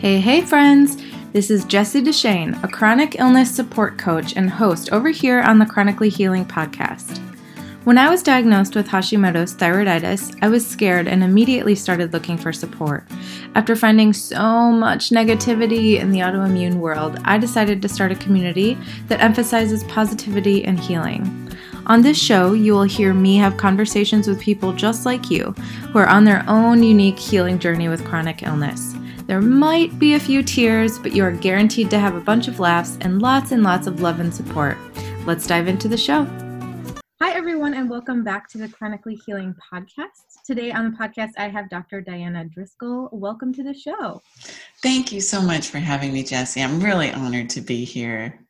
Hey friends, this is Jessie Deshane, a chronic illness support coach and host over here on the Chronically Healing Podcast. When I was diagnosed with Hashimoto's thyroiditis, I was scared and immediately started looking for support. After finding so much negativity in the autoimmune world, I decided to start a community that emphasizes positivity and healing. On this show, you will hear me have conversations with people just like you, who are on their own unique healing journey with chronic illness. There might be a few tears, but you are guaranteed to have a bunch of laughs and lots of love and support. Let's dive into the show. Hi, everyone, and welcome back to the Chronically Healing Podcast. Today on the podcast, I have Dr. Diana Driscoll. Welcome to the show. Thank you so much for having me, Jessie. I'm really honored to be here.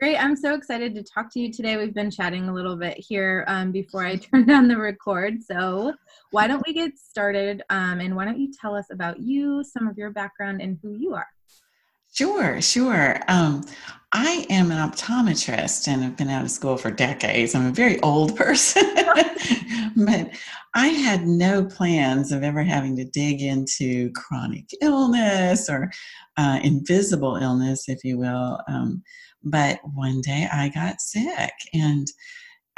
Great. I'm so excited to talk to you today. We've been chatting a little bit here before I turned on the record. So why don't we get started, and why don't you tell us about you, some of your background, and who you are? Sure. I am an optometrist, and I've been out of school for decades. I'm a very old person, but I had no plans of ever having to dig into chronic illness or invisible illness, if you will. But one day I got sick, and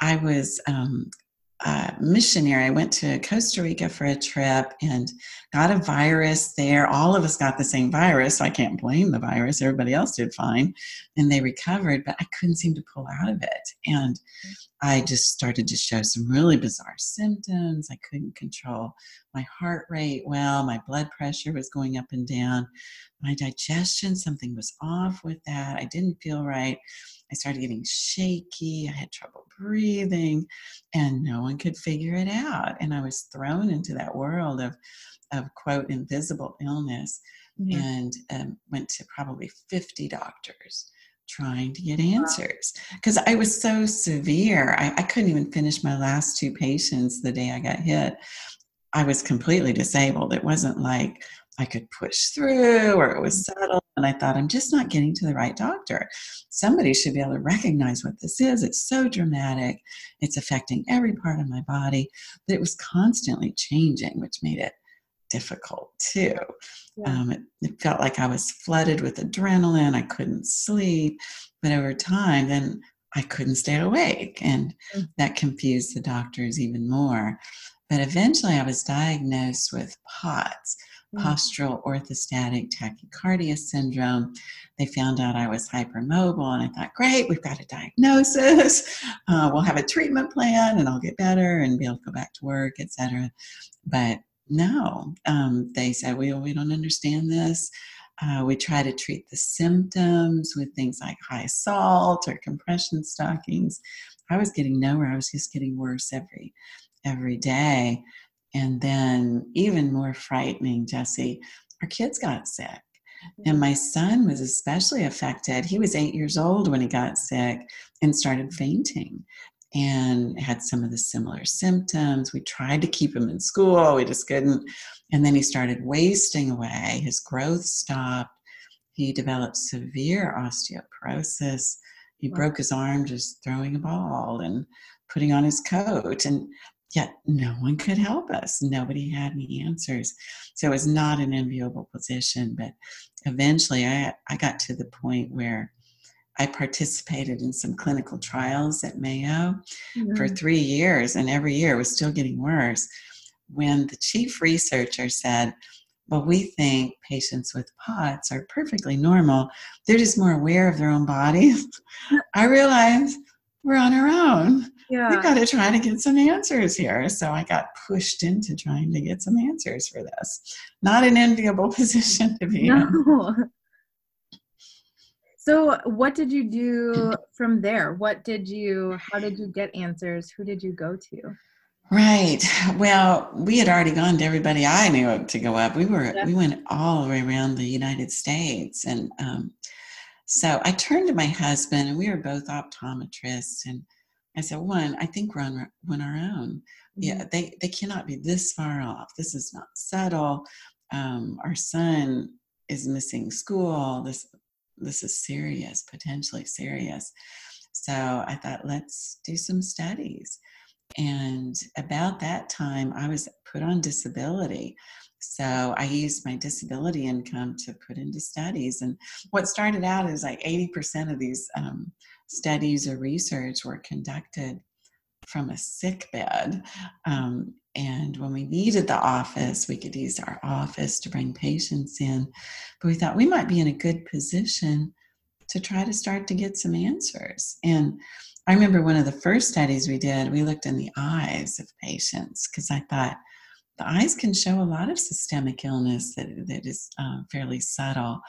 I was a missionary. I went to Costa Rica for a trip and got a virus there. All of us got the same virus, so I can't blame the virus. Everybody else did fine, and they recovered, but I couldn't seem to pull out of it. And I just started to show some really bizarre symptoms. I couldn't control my heart rate well. My blood pressure was going up and down. My digestion, something was off with that. I didn't feel right. I started getting shaky. I had trouble breathing, and no one could figure it out. And I was thrown into that world of quote, invisible illness, mm-hmm. and went to probably 50 doctors trying to get answers, because I was so severe. I couldn't even finish my last two patients the day I got hit. I was completely disabled. It wasn't like I could push through or it was subtle. And I thought, I'm just not getting to the right doctor. Somebody should be able to recognize what this is. It's so dramatic. It's affecting every part of my body. But it was constantly changing, which made it difficult too. Yeah. It felt like I was flooded with adrenaline. I couldn't sleep, but over time, then I couldn't stay awake, and that confused the doctors even more. But eventually I was diagnosed with POTS, Postural Orthostatic Tachycardia Syndrome. They found out I was hypermobile, and I thought, great, we've got a diagnosis. We'll have a treatment plan, and I'll get better and be able to go back to work, etc. But no, they said, we don't understand this. We try to treat the symptoms with things like high salt or compression stockings. I was getting nowhere. I was just getting worse every day. And then even more frightening, Jessie, our kids got sick. And my son was especially affected. He was 8 years old when he got sick and started fainting, and had some of the similar symptoms. We tried to keep him in school. We just couldn't. And then he started wasting away. His growth stopped. He developed severe osteoporosis. He broke his arm just throwing a ball and putting on his coat. And yet no one could help us. Nobody had any answers. So it was not an enviable position. But eventually I got to the point where I participated in some clinical trials at Mayo for 3 years, and every year it was still getting worse, when the chief researcher said, well, we think patients with POTS are perfectly normal. They're just more aware of their own bodies. I realized we're on our own. Yeah. We've got to try to get some answers here. So I got pushed into trying to get some answers for this. Not an enviable position to be in. So what did you do from there? How did you get answers? Who did you go to? Right. Well, we had already gone to everybody I knew to go up. We went all the way around the United States. And so I turned to my husband, and we were both optometrists. And I said, I think we're on our own. Yeah, they cannot be this far off. This is not subtle. Our son is missing school. This is serious, potentially serious. So I thought, let's do some studies. And about that time, I was put on disability. So I used my disability income to put into studies. And what started out is like 80% of these studies or research were conducted from a sick bed. And when we needed the office, we could use our office to bring patients in. But we thought we might be in a good position to try to start to get some answers. And I remember one of the first studies we did, we looked in the eyes of patients, because I thought the eyes can show a lot of systemic illness that is fairly subtle.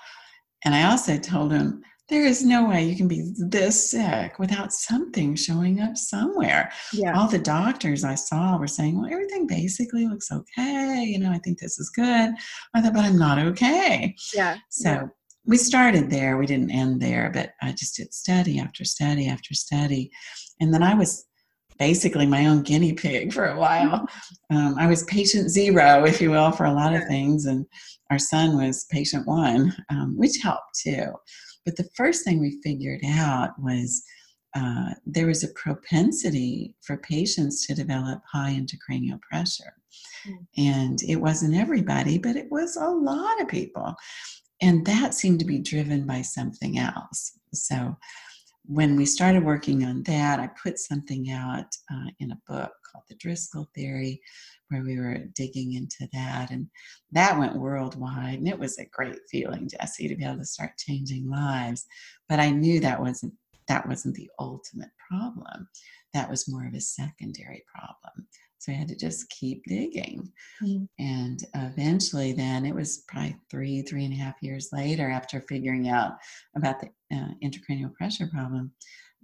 And I also told them, there is no way you can be this sick without something showing up somewhere. Yeah. All the doctors I saw were saying, well, everything basically looks okay. You know, I think this is good. I thought, but I'm not okay. Yeah. So we started there. We didn't end there, but I just did study after study after study. And then I was basically my own guinea pig for a while. I was patient zero, if you will, for a lot of things. And our son was patient one, which helped too. But the first thing we figured out was there was a propensity for patients to develop high intracranial pressure. And it wasn't everybody, but it was a lot of people. And that seemed to be driven by something else. So when we started working on that, I put something out in a book called The Driscoll Theory, where we were digging into that. And that went worldwide. And it was a great feeling, Jessie, to be able to start changing lives. But I knew that wasn't the ultimate problem. That was more of a secondary problem. So I had to just keep digging. Mm-hmm. And eventually then it was probably three and a half years later, after figuring out about the intracranial pressure problem,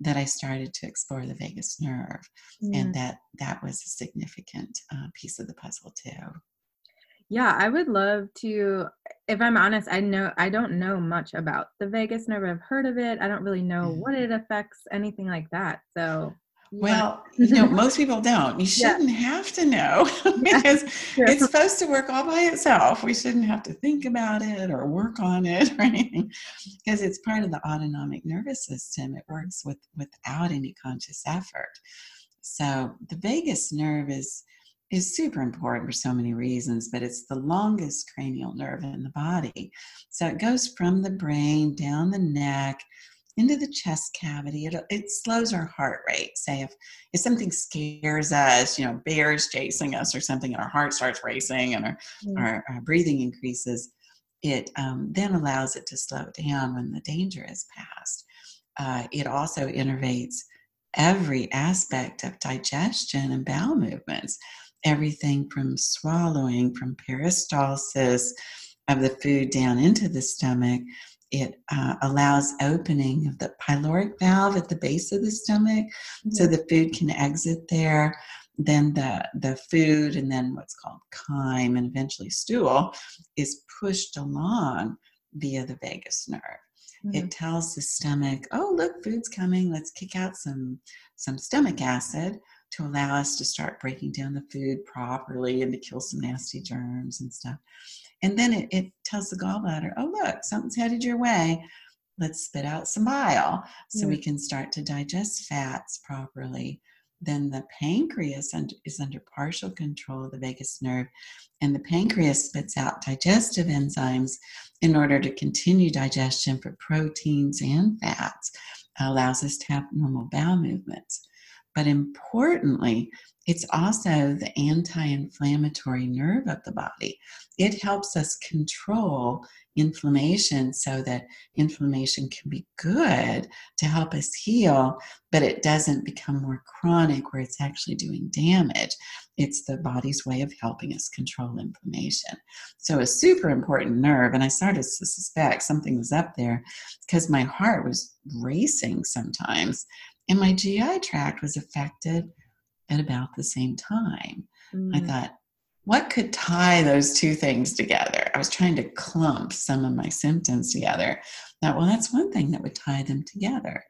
that I started to explore the vagus nerve. Yeah. And that was a significant piece of the puzzle too. Yeah, I would love to, if I'm honest, I don't know much about the vagus nerve. I've heard of it. I don't really know what it affects, anything like that. So well, you know, most people don't. You shouldn't have to know because it's supposed to work all by itself. We shouldn't have to think about it or work on it or anything because it's part of the autonomic nervous system. It works without any conscious effort. So the vagus nerve is super important for so many reasons, but it's the longest cranial nerve in the body. So it goes from the brain down the neck, into the chest cavity. It slows our heart rate. Say if something scares us, you know, bears chasing us or something, and our heart starts racing and our breathing increases, it then allows it to slow down when the danger is past. It also innervates every aspect of digestion and bowel movements, everything from swallowing, from peristalsis of the food down into the stomach. It allows opening of the pyloric valve at the base of the stomach so the food can exit there. Then the food and then what's called chyme and eventually stool is pushed along via the vagus nerve. Mm-hmm. It tells the stomach, oh, look, food's coming. Let's kick out some stomach acid to allow us to start breaking down the food properly and to kill some nasty germs and stuff. And then it tells the gallbladder, oh, look, something's headed your way. Let's spit out some bile so we can start to digest fats properly. Then the pancreas is under partial control of the vagus nerve, and the pancreas spits out digestive enzymes in order to continue digestion for proteins and fats. It allows us to have normal bowel movements. But importantly, it's also the anti-inflammatory nerve of the body. It helps us control inflammation so that inflammation can be good to help us heal, but it doesn't become more chronic where it's actually doing damage. It's the body's way of helping us control inflammation. So a super important nerve, and I started to suspect something was up there because my heart was racing sometimes, and my GI tract was affected at about the same time. Mm. I thought, what could tie those two things together? I was trying to clump some of my symptoms together. Thought, well, that's one thing that would tie them together.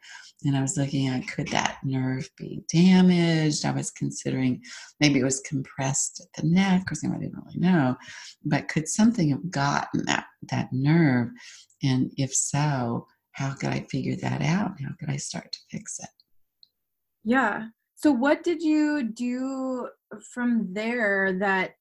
And I was looking at, could that nerve be damaged? I was considering maybe it was compressed at the neck or something. I didn't really know. But could something have gotten that nerve? And if so, how could I figure that out? How could I start to fix it? Yeah. So what did you do from there that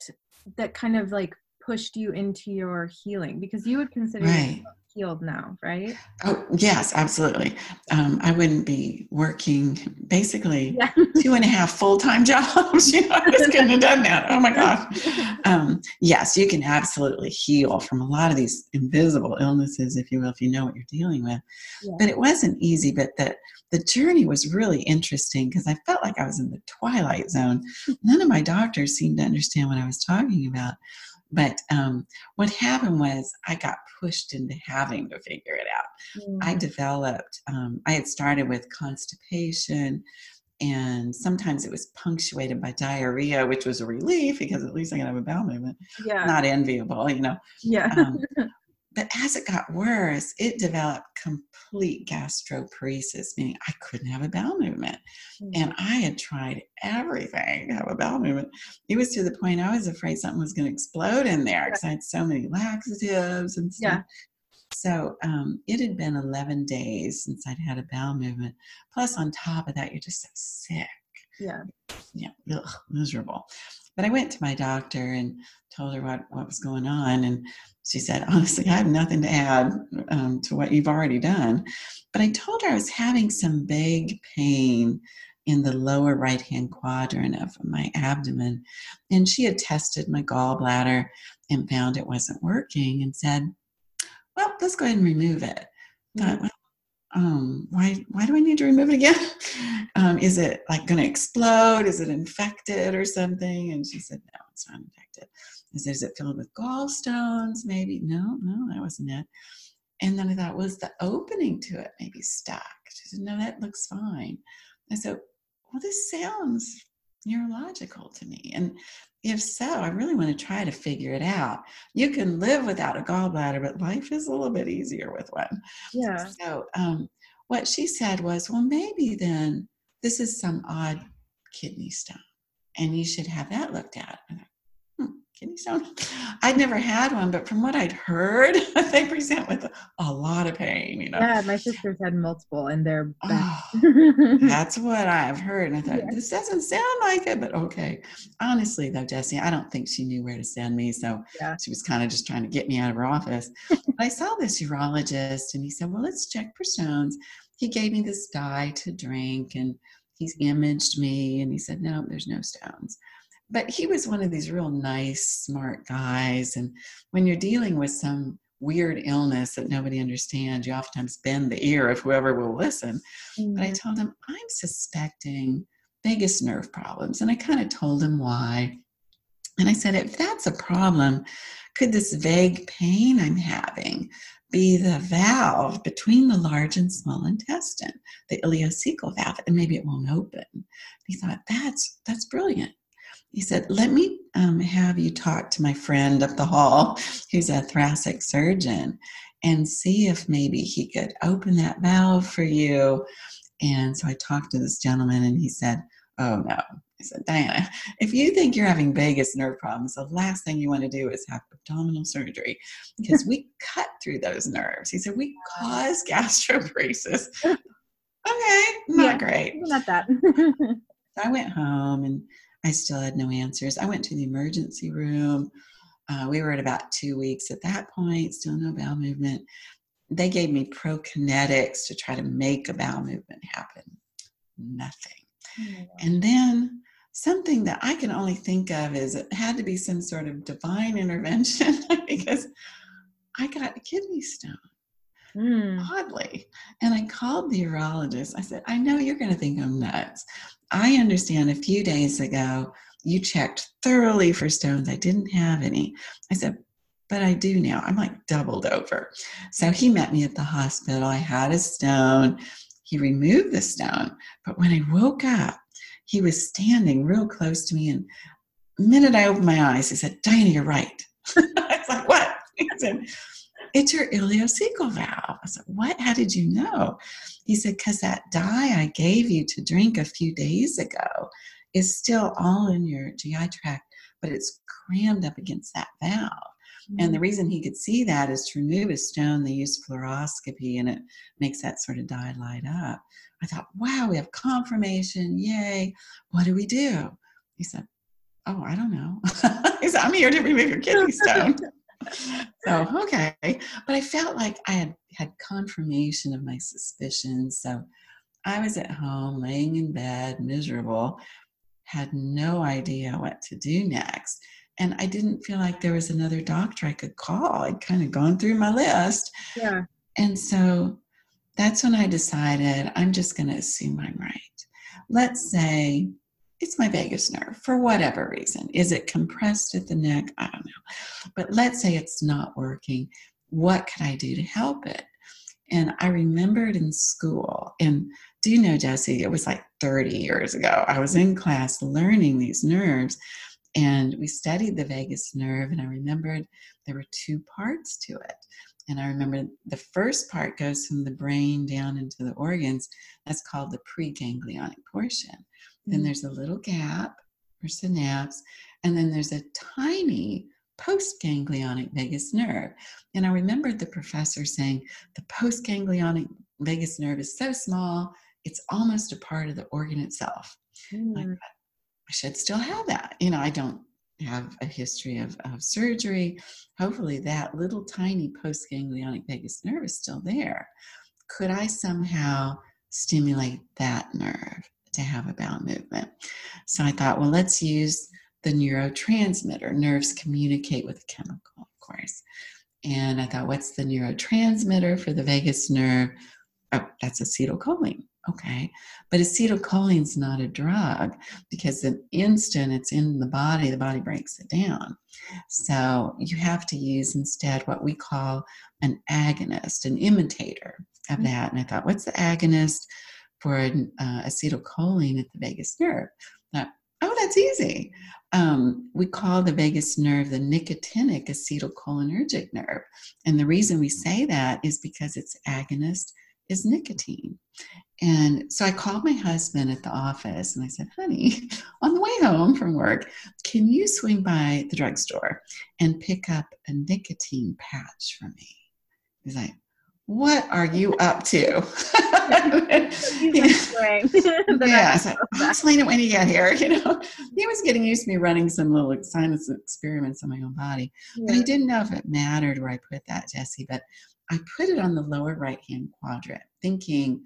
kind of like pushed you into your healing? Because you would consider yourself healed now, right? Oh, yes, absolutely. I wouldn't be working basically 2.5 full-time jobs. You know, I just couldn't have done that. Oh my gosh. Yes, you can absolutely heal from a lot of these invisible illnesses, if you will, if you know what you're dealing with. Yeah. But it wasn't easy, but the journey was really interesting because I felt like I was in the twilight zone. None of my doctors seemed to understand what I was talking about. But what happened was I got pushed into having to figure it out. Mm. I developed, I had started with constipation, and sometimes it was punctuated by diarrhea, which was a relief because at least I could have a bowel movement. Yeah. Not enviable, you know. Yeah. But as it got worse, it developed complete gastroparesis, meaning I couldn't have a bowel movement. Mm. And I had tried everything to have a bowel movement. It was to the point I was afraid something was going to explode in there because I had so many laxatives and stuff. Yeah. So it had been 11 days since I'd had a bowel movement. Plus, on top of that, you're just so sick. Yeah. Yeah. Ugh, miserable. But I went to my doctor and told her what was going on. And she said, honestly, I have nothing to add to what you've already done. But I told her I was having some vague pain in the lower right-hand quadrant of my abdomen. And she had tested my gallbladder and found it wasn't working and said, well, let's go ahead and remove it. I thought, well, why do I need to remove it again? Is it like going to explode? Is it infected or something? And she said, no, it's not infected. I said, is it filled with gallstones? Maybe. No, that wasn't it. And then I thought, was the opening to it maybe stuck? She said, no, that looks fine. I said, well, this sounds neurological to me. And if so, I really want to try to figure it out. You can live without a gallbladder, but life is a little bit easier with one. Yeah. So what she said was, well, maybe then this is some odd kidney stone, and you should have that looked at. Kidney stone? I'd never had one, but from what I'd heard, they present with a lot of pain, you know. Yeah, my sister's had multiple and they're back. Oh, that's what I've heard. And I thought, this doesn't sound like it, but okay. Honestly, though, Jessie, I don't think she knew where to send me. So she was kind of just trying to get me out of her office. I saw this urologist and he said, well, let's check for stones. He gave me this dye to drink and he's imaged me and he said, no, there's no stones. But he was one of these real nice, smart guys. And when you're dealing with some weird illness that nobody understands, you oftentimes bend the ear of whoever will listen. Mm-hmm. But I told him, I'm suspecting vagus nerve problems. And I kind of told him why. And I said, if that's a problem, could this vague pain I'm having be the valve between the large and small intestine, the ileocecal valve, and maybe it won't open? He thought, that's brilliant. He said, let me have you talk to my friend up the hall who's a thoracic surgeon and see if maybe he could open that valve for you. And so I talked to this gentleman and he said, oh, no. I said, Diana, if you think you're having vagus nerve problems, the last thing you want to do is have abdominal surgery because we cut through those nerves. He said, we cause gastroparesis. Okay, not great. Not that. So I went home and I still had no answers. I went to the emergency room. We were at about 2 weeks at that point, still no bowel movement. They gave me prokinetics to try to make a bowel movement happen. Nothing. Oh, and then something that I can only think of is it had to be some sort of divine intervention because I got a kidney stone. Oddly. And I called the urologist. I said, I know you're going to think I'm nuts. I understand a few days ago you checked thoroughly for stones. I didn't have any. I said, but I do now. I'm like doubled over. So he met me at the hospital. I had a stone. He removed the stone. But when I woke up, he was standing real close to me. And the minute I opened my eyes, he said, Diana, you're right. I was like, what? He said, it's your ileocecal valve. I said, what? How did you know? He said, because that dye I gave you to drink a few days ago is still all in your GI tract, but it's crammed up against that valve. Mm-hmm. And the reason he could see that is to remove a stone, they use fluoroscopy, and it makes that sort of dye light up. I thought, wow, we have confirmation. Yay. What do we do? He said, oh, I don't know. I'm here to remove your kidney stone. So, okay. But I felt like I had confirmation of my suspicions. So I was at home laying in bed, miserable, had no idea what to do next. And I didn't feel like there was another doctor I could call. I'd kind of gone through my list. Yeah. And so that's when I decided I'm just going to assume I'm right. Let's say it's my vagus nerve for whatever reason. Is it compressed at the neck? I don't know. But let's say it's not working. What could I do to help it? And I remembered in school, and do you know, Jessie, it was like 30 years ago. I was in class learning these nerves, and we studied the vagus nerve, and I remembered there were two parts to it. And I remember the first part goes from the brain down into the organs. That's called the preganglionic portion. Mm-hmm. Then there's a little gap or synapse, and then there's a tiny postganglionic vagus nerve. And I remembered the professor saying, the postganglionic vagus nerve is so small, it's almost a part of the organ itself. Mm. I should still have that. You know, I don't have a history of surgery. Hopefully that little tiny postganglionic vagus nerve is still there. Could I somehow stimulate that nerve to have a bowel movement? So I thought, well, let's use the neurotransmitter. Nerves communicate with a chemical, of course. And I thought, what's the neurotransmitter for the vagus nerve? Oh, that's acetylcholine. Okay. But acetylcholine's not a drug, because the instant it's in the body breaks it down. So you have to use instead what we call an agonist, an imitator of that. And I thought, what's the agonist for acetylcholine at the vagus nerve? Oh, that's easy. We call the vagus nerve the nicotinic acetylcholinergic nerve. And the reason we say that is because its agonist is nicotine. And so I called my husband at the office and I said, honey, on the way home from work, can you swing by the drugstore and pick up a nicotine patch for me? He's like, what are you up to? Yeah, so I'll explain it when you get here. You know, he was getting used to me running some little science experiments on my own body, yeah. But I didn't know if it mattered where I put that, Jessie. But I put it on the lower right-hand quadrant, thinking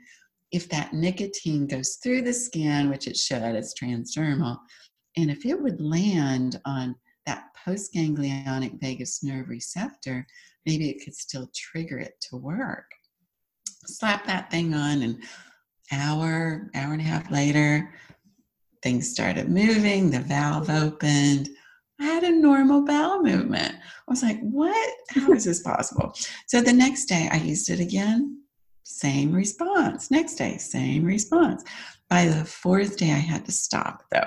if that nicotine goes through the skin, which it should, it's transdermal, and if it would land on that postganglionic vagus nerve receptor, maybe it could still trigger it to work. Slap that thing on, and hour and a half later, things started moving, the valve opened. I had a normal bowel movement. I was like, what? How is this possible? So the next day I used it again, same response. Next day, same response. By the fourth day I had to stop though,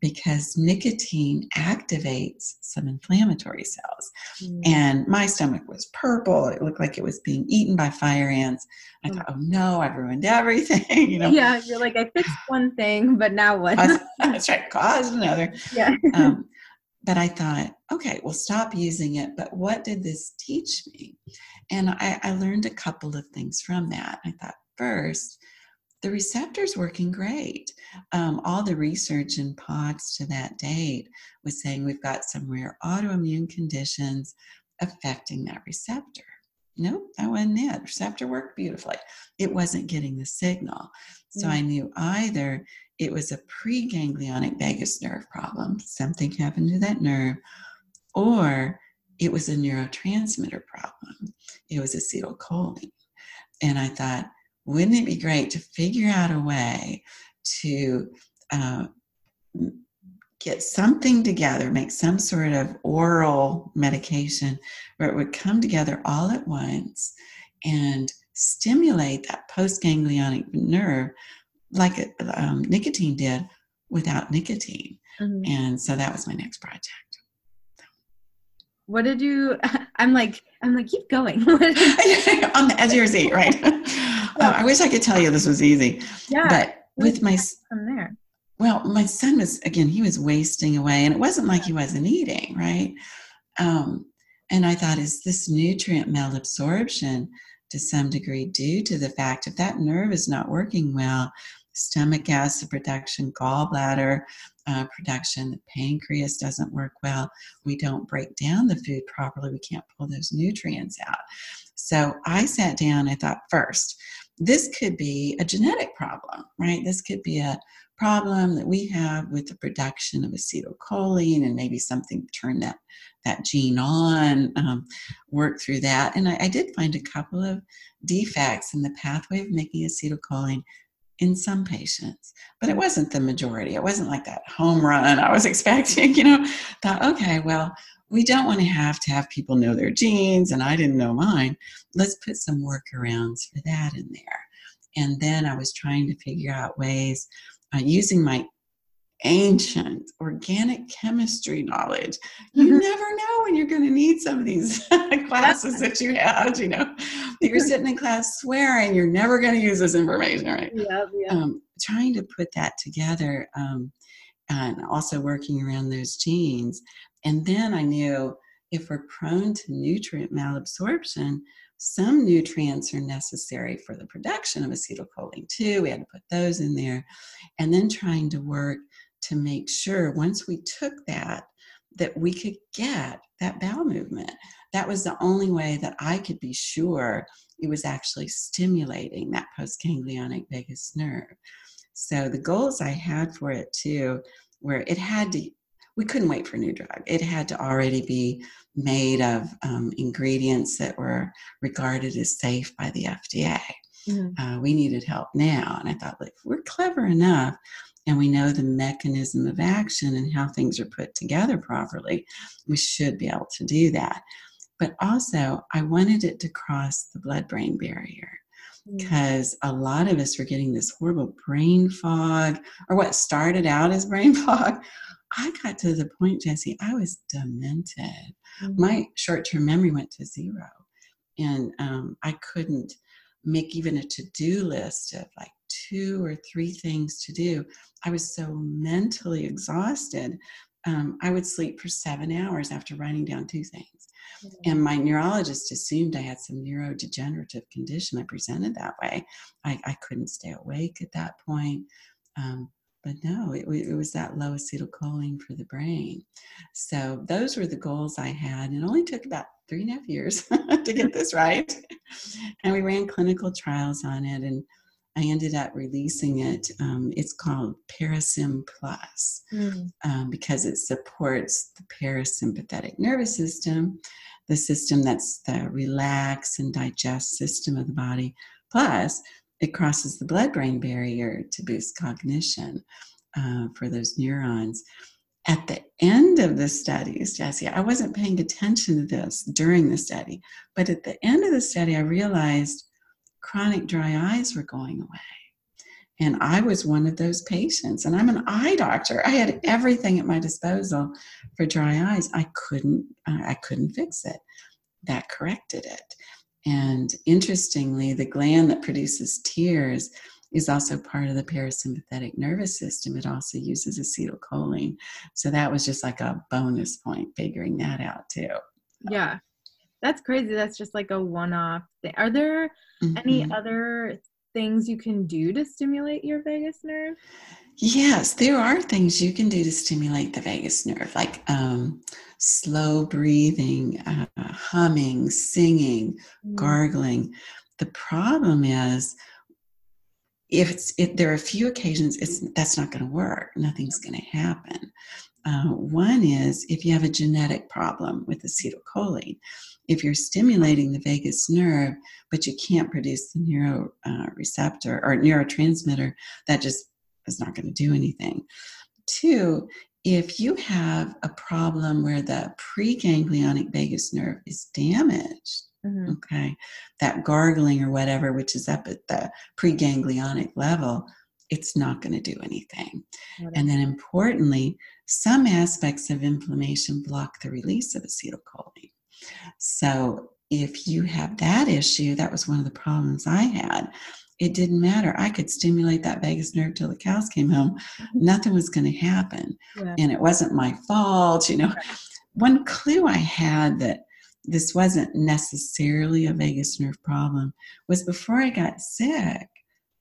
because nicotine activates some inflammatory cells. Mm. And my stomach was purple. It looked like it was being eaten by fire ants. I thought, oh no, I've ruined everything. You know? Yeah, you're like, I fixed one thing, but now what? That's right, caused another. Yeah. But I thought, okay, well, stop using it. But what did this teach me? And I learned a couple of things from that. I thought, first, the receptor's working great. All the research in POTS to that date was saying we've got some rare autoimmune conditions affecting that receptor. Nope, that wasn't it. Receptor worked beautifully. It wasn't getting the signal. So I knew either it was a preganglionic vagus nerve problem, something happened to that nerve, or it was a neurotransmitter problem. It was acetylcholine. And I thought, wouldn't it be great to figure out a way to get something together, make some sort of oral medication where it would come together all at once and stimulate that postganglionic nerve like nicotine did without nicotine. Mm-hmm. And so that was my next project. What did you, I'm like, keep going. On the edge of your seat, right? Yeah. I wish I could tell you this was easy. Yeah. But with my, from there. Well, my son was, again, he was wasting away, and it wasn't like he wasn't eating, right? And I thought, is this nutrient malabsorption to some degree due to the fact if that nerve is not working well, stomach acid production, gallbladder production, the pancreas doesn't work well, we don't break down the food properly, we can't pull those nutrients out. So I sat down, I thought, first, this could be a genetic problem, right? This could be a problem that we have with the production of acetylcholine, and maybe something turned that gene on, work through that. And I did find a couple of defects in the pathway of making acetylcholine in some patients, but it wasn't the majority. It wasn't like that home run I was expecting, you know. Thought, okay, well, we don't want to have people know their genes, and I didn't know mine. Let's put some workarounds for that in there. And then I was trying to figure out ways, using my ancient organic chemistry knowledge. You never know when you're going to need some of these classes that you had, you know. You're sitting in class swearing you're never going to use this information, right? Yeah. Trying to put that together, and also working around those genes. And then I knew if we're prone to nutrient malabsorption, some nutrients are necessary for the production of acetylcholine too. We had to put those in there. And then trying to work to make sure once we took that we could get that bowel movement. That was the only way that I could be sure it was actually stimulating that postganglionic vagus nerve. So the goals I had for it too were we couldn't wait for a new drug. It had to already be made of ingredients that were regarded as safe by the FDA. Mm-hmm. We needed help now. And I thought, like, we're clever enough and we know the mechanism of action and how things are put together properly, we should be able to do that. But also, I wanted it to cross the blood-brain barrier, because a lot of us were getting this horrible brain fog, or what started out as brain fog. I got to the point, Jessie, I was demented. Mm-hmm. My short-term memory went to zero. And I couldn't make even a to-do list of like 2 or 3 things to do. I was so mentally exhausted. I would sleep for 7 hours after writing down 2 things. Mm-hmm. And my neurologist assumed I had some neurodegenerative condition. I presented that way. I couldn't stay awake at that point. But no, it was that low acetylcholine for the brain. So those were the goals I had. It only took about 3.5 years to get this right. And we ran clinical trials on it, and I ended up releasing it. It's called Parasym Plus, because it supports the parasympathetic nervous system, the system that's the relax and digest system of the body. Plus, it crosses the blood-brain barrier to boost cognition for those neurons. At the end of the studies, Jessie, I wasn't paying attention to this during the study, but at the end of the study, I realized chronic dry eyes were going away. And I was one of those patients, and I'm an eye doctor. I had everything at my disposal for dry eyes. I couldn't fix it. That corrected it. And interestingly, the gland that produces tears is also part of the parasympathetic nervous system. It also uses acetylcholine. So that was just like a bonus point, figuring that out too. Yeah, that's crazy. That's just like a one-off thing. Are there any other things you can do to stimulate your vagus nerve? Yes, there are things you can do to stimulate the vagus nerve, like slow breathing, humming, singing, gargling. The problem is, if there are a few occasions, that's not going to work. Nothing's going to happen. One is if you have a genetic problem with acetylcholine. If you're stimulating the vagus nerve, but you can't produce the neuroreceptor or neurotransmitter, that just is not going to do anything. 2, if you have a problem where the preganglionic vagus nerve is damaged, okay, that gargling or whatever, which is up at the preganglionic level, it's not going to do anything. And then importantly, some aspects of inflammation block the release of acetylcholine. So if you have that issue, that was one of the problems I had. It didn't matter. I could stimulate that vagus nerve till the cows came home. Nothing was going to happen. Yeah. And it wasn't my fault, you know. Right. One clue I had that this wasn't necessarily a vagus nerve problem was before I got sick,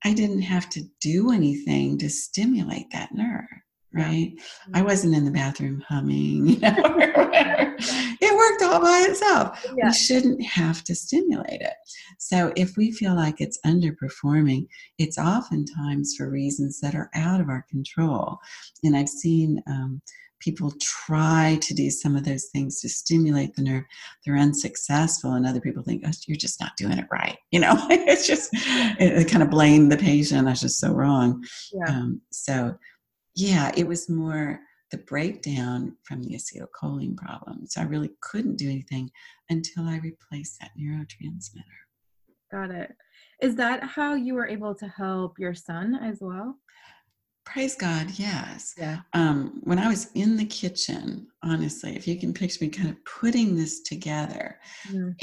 I didn't have to do anything to stimulate that nerve, right? Mm-hmm. I wasn't in the bathroom humming, you know, or whatever. It worked all by itself. Yeah. We shouldn't have to stimulate it. So if we feel like it's underperforming, it's oftentimes for reasons that are out of our control. And I've seen people try to do some of those things to stimulate the nerve. They're unsuccessful, and other people think, oh, you're just not doing it right. You know, it's just, it kind of blame the patient. That's just so wrong. Yeah. So it was more the breakdown from the acetylcholine problem. So I really couldn't do anything until I replaced that neurotransmitter. Got it. Is that how you were able to help your son as well? Praise God, yes. Yeah. When I was in the kitchen, honestly, if you can picture me kind of putting this together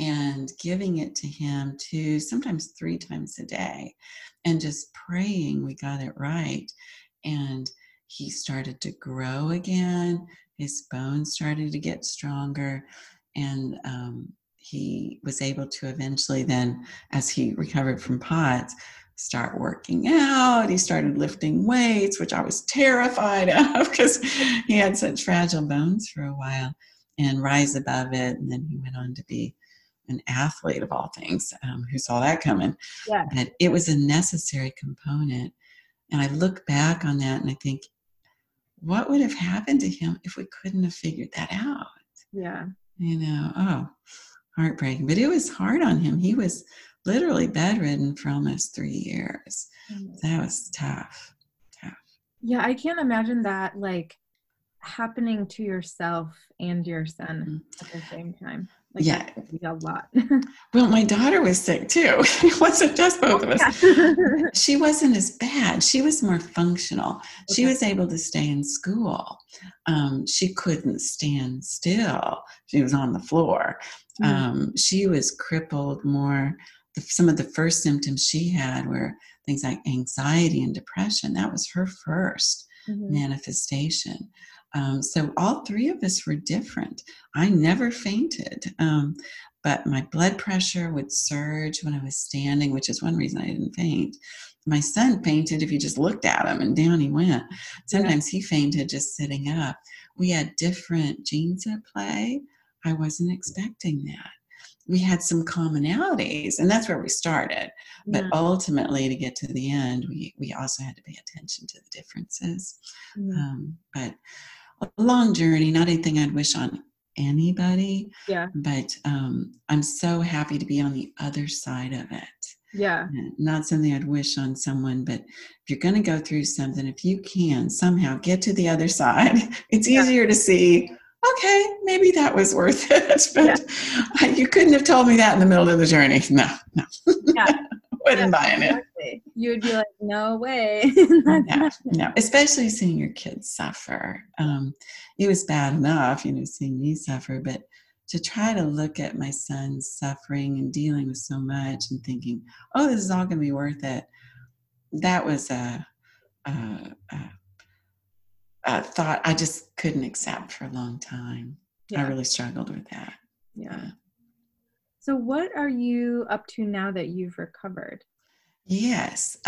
and giving it to him 2, sometimes 3 times a day, and just praying we got it right. And he started to grow again. His bones started to get stronger. And he was able to eventually then, as he recovered from POTS, start working out. He started lifting weights, which I was terrified of because he had such fragile bones for a while, and rise above it. And then he went on to be an athlete of all things. Who saw that coming? Yeah. But it was a necessary component. And I look back on that and I think, what would have happened to him if we couldn't have figured that out? Yeah. You know, heartbreaking. But it was hard on him. He was literally bedridden for almost 3 years. That was tough. Yeah, I can't imagine that like happening to yourself and your son at the same time. Like, yeah, a lot. Well, my daughter was sick too. It wasn't just both of us. Yeah. She wasn't as bad. She was more functional. Okay. She was able to stay in school. She couldn't stand still. She was on the floor. She was crippled more. Some of the first symptoms she had were things like anxiety and depression. That was her first manifestation. So all 3 of us were different. I never fainted, but my blood pressure would surge when I was standing, which is one reason I didn't faint. My son fainted if you just looked at him, and down he went. Sometimes he fainted just sitting up. We had different genes at play. I wasn't expecting that. We had some commonalities, and that's where we started. But ultimately, to get to the end, we also had to pay attention to the differences. But a long journey, not anything I'd wish on anybody. Yeah. But I'm so happy to be on the other side of it. Yeah. Not something I'd wish on someone, but if you're going to go through something, if you can somehow get to the other side, it's easier to see, okay, maybe that was worth it, but you couldn't have told me that in the middle of the journey. No. Yeah. Wouldn't buy it. Exactly. You would be like, no way. No, especially seeing your kids suffer. It was bad enough, you know, seeing me suffer, but to try to look at my son suffering and dealing with so much and thinking, oh, this is all going to be worth it. That was a thought I just couldn't accept for a long time. I really struggled with that. So what are you up to now that you've recovered? Yes.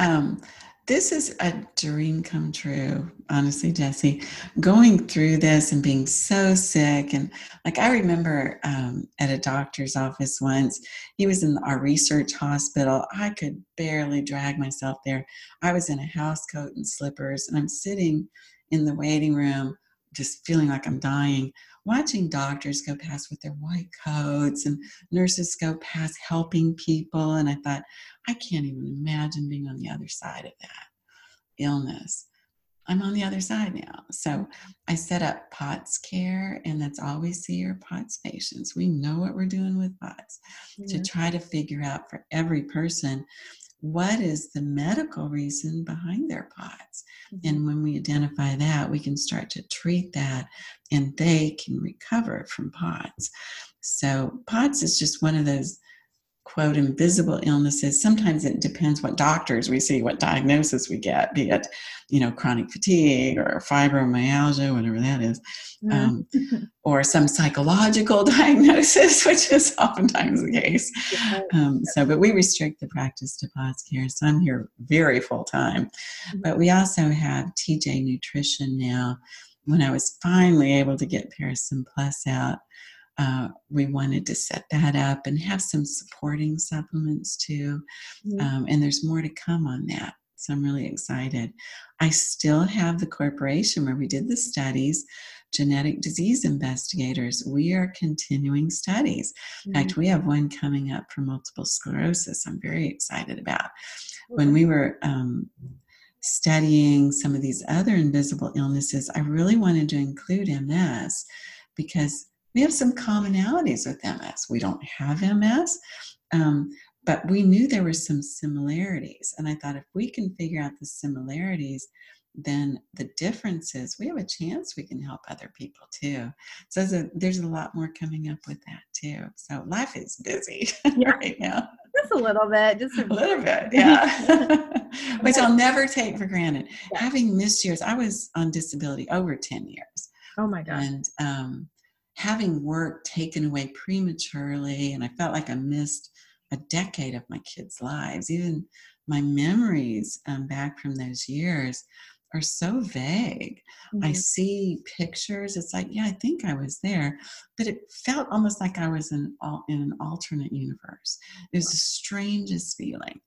This is a dream come true, honestly, Jessie, going through this and being so sick. And like, I remember at a doctor's office once, he was in our research hospital. I could barely drag myself there. I was in a house coat and slippers, and I'm sitting in the waiting room, just feeling like I'm dying, watching doctors go past with their white coats and nurses go past helping people. And I thought, I can't even imagine being on the other side of that illness. I'm on the other side now. So I set up POTS Care, and that's all we see are POTS patients. We know what we're doing with POTS to try to figure out for every person, what is the medical reason behind their POTS? And when we identify that, we can start to treat that, and they can recover from POTS. So POTS is just one of those quote, invisible illnesses. Sometimes it depends what doctors we see, what diagnosis we get, be it, you know, chronic fatigue or fibromyalgia, whatever that is, or some psychological diagnosis, which is oftentimes the case. But we restrict the practice to POTS Care, so I'm here very full time. But we also have TJ Nutrition now. When I was finally able to get Parasym Plus out, we wanted to set that up and have some supporting supplements too. And there's more to come on that. So I'm really excited. I still have the corporation where we did the studies, Genetic Disease Investigators. We are continuing studies. In fact, we have one coming up for multiple sclerosis I'm very excited about. When we were studying some of these other invisible illnesses, I really wanted to include MS because we have some commonalities with MS. We don't have MS, but we knew there were some similarities. And I thought if we can figure out the similarities, then the differences, we have a chance we can help other people too. So there's a lot more coming up with that too. So life is busy right now. Just a little bit. Just a little bit, yeah. Which I'll never take for granted. Yeah. Having missed years, I was on disability over 10 years. Oh my gosh. And, having work taken away prematurely, and I felt like I missed a decade of my kids' lives. Even my memories back from those years are so vague. I see pictures. It's like, yeah, I think I was there, but it felt almost like I was in an alternate universe. It was the strangest feeling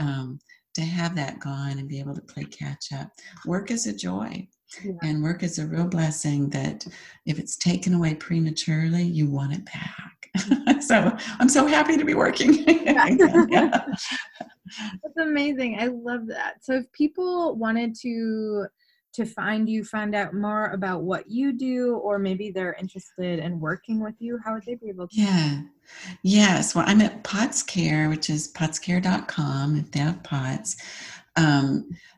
to have that gone and be able to play catch up. Work is a joy. And work is a real blessing that if it's taken away prematurely, you want it back. So I'm so happy to be working. That's amazing. I love that. So if people wanted to find you, find out more about what you do, or maybe they're interested in working with you, how would they be able to? Yes. Well, I'm at POTS Care, which is potscare.com if they have POTS.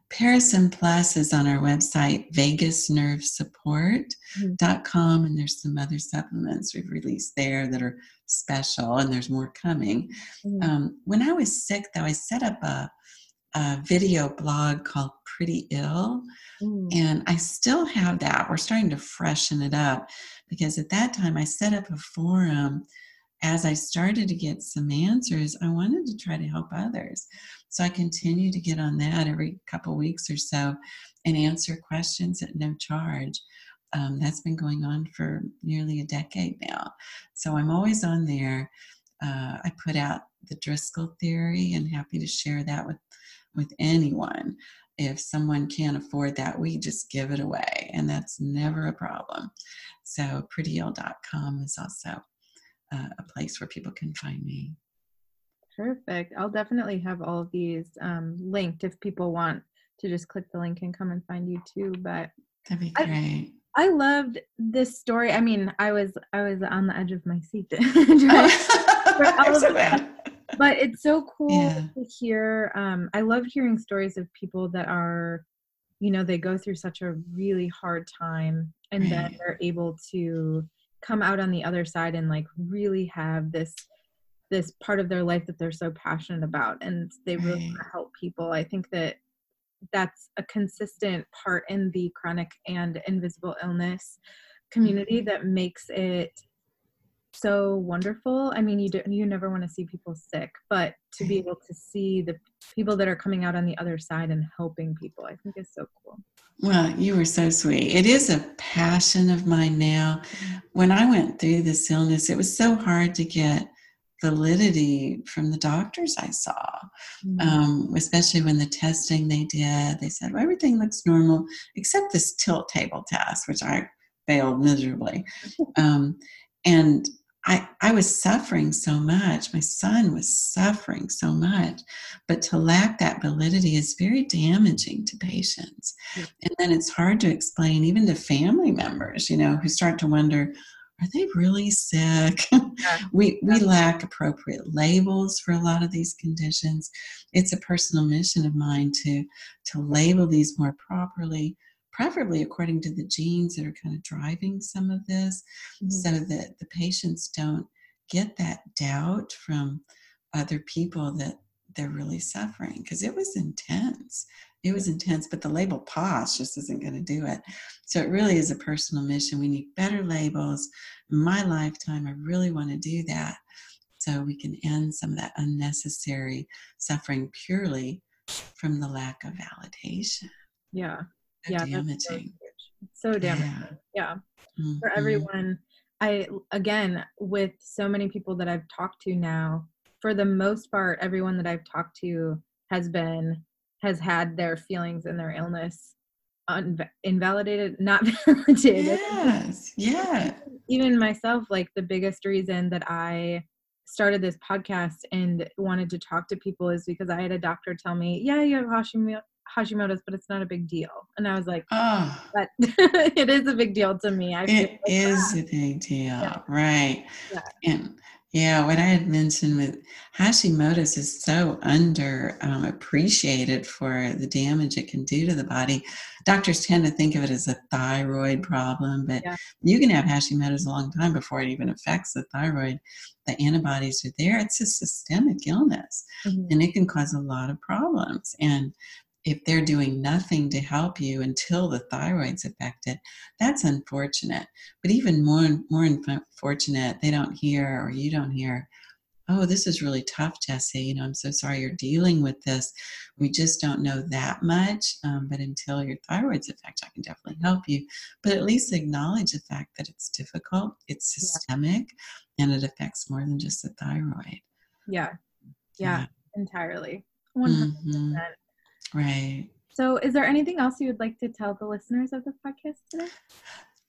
Parasym Plus is on our website, vagusnervesupport.com, and there's some other supplements we've released there that are special, and there's more coming. When I was sick, though, I set up a video blog called Pretty Ill, and I still have that. We're starting to freshen it up, because at that time I set up a forum. As I started to get some answers, I wanted to try to help others. So I continue to get on that every couple weeks or so and answer questions at no charge. That's been going on for nearly a decade now. So I'm always on there. I put out the Driscoll Theory and happy to share that with anyone. If someone can't afford that, we just give it away, and that's never a problem. So prettyill.com is also a place where people can find me. Perfect. I'll definitely have all of these linked if people want to just click the link and come and find you too. But that'd be great. I loved this story. I mean, I was on the edge of my seat. But it's so cool to hear. I love hearing stories of people that are, you know, they go through such a really hard time, and then they're able to come out on the other side and like really have this part of their life that they're so passionate about, and they really want to help people. I think that that's a consistent part in the chronic and invisible illness community that makes it so wonderful. I mean, you never want to see people sick, but to be able to see the people that are coming out on the other side and helping people, I think is so cool. Well, you were so sweet. It is a passion of mine now. When I went through this illness, it was so hard to get validity from the doctors I saw, especially when the testing they did. They said, well, everything looks normal except this tilt table test, which I failed miserably. And I was suffering so much. My son was suffering so much. But to lack that validity is very damaging to patients. And then it's hard to explain even to family members, you know, who start to wonder, are they really sick? We lack appropriate labels for a lot of these conditions. It's a personal mission of mine to label these more properly, preferably according to the genes that are kind of driving some of this, so that the patients don't get that doubt from other people that they're really suffering, because it was intense. It was intense, but the label POTS just isn't going to do it. So it really is a personal mission. We need better labels. In my lifetime, I really want to do that so we can end some of that unnecessary suffering purely from the lack of validation. Yeah. So yeah, damaging. So damaging. Yeah. Mm-hmm. For everyone. Again, with so many people that I've talked to now, for the most part, everyone that I've talked to has had their feelings and their illness invalidated, not validated. Yes, yeah. Even myself, like the biggest reason that I started this podcast and wanted to talk to people is because I had a doctor tell me, yeah, you have Hashimoto's, but it's not a big deal. And I was like, but it is a big deal to me. It is a big deal. Yeah. Right. Yeah. And yeah, what I had mentioned with Hashimoto's is so underappreciated for the damage it can do to the body. Doctors tend to think of it as a thyroid problem, but you can have Hashimoto's a long time before it even affects the thyroid. The antibodies are there. It's a systemic illness, and it can cause a lot of problems. And if they're doing nothing to help you until the thyroid's affected, that's unfortunate. But even more unfortunate, they don't hear, or you don't hear, oh, this is really tough, Jessie. You know, I'm so sorry you're dealing with this. We just don't know that much. But until your thyroid's affected, I can definitely help you. But at least acknowledge the fact that it's difficult, it's systemic, and it affects more than just the thyroid. Yeah. Yeah, entirely. 100%. Mm-hmm. Right. So is there anything else you would like to tell the listeners of the podcast today?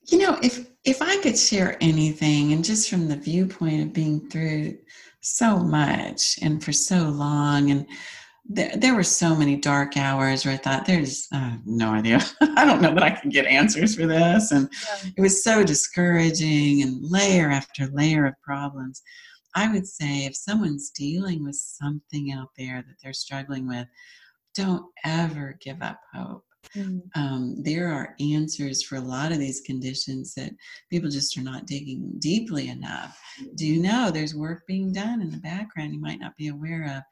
You know, if I could share anything, and just from the viewpoint of being through so much and for so long, and there were so many dark hours where I thought, there's no idea. I don't know that I can get answers for this. And it was so discouraging, and layer after layer of problems. I would say if someone's dealing with something out there that they're struggling with, don't ever give up hope. There are answers for a lot of these conditions that people just are not digging deeply enough. Do you know there's work being done in the background you might not be aware of,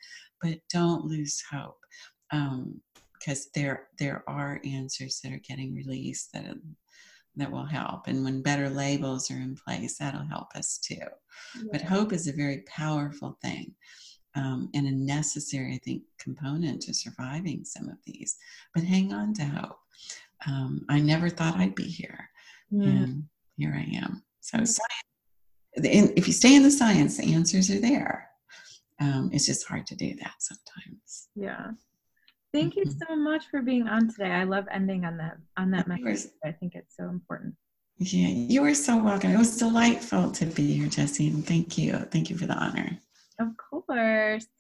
but don't lose hope, because there are answers that are getting released that will help. And when better labels are in place, that'll help us too. Yeah. But hope is a very powerful thing. And a necessary, I think, component to surviving some of these. But hang on to hope. I never thought I'd be here. Yeah. And here I am. So science, if you stay in the science, the answers are there. It's just hard to do that sometimes. Yeah. Thank you so much for being on today. I love ending on that message. I think it's so important. Yeah, you are so welcome. It was delightful to be here, Jessie, and thank you. Thank you for the honor. Of course.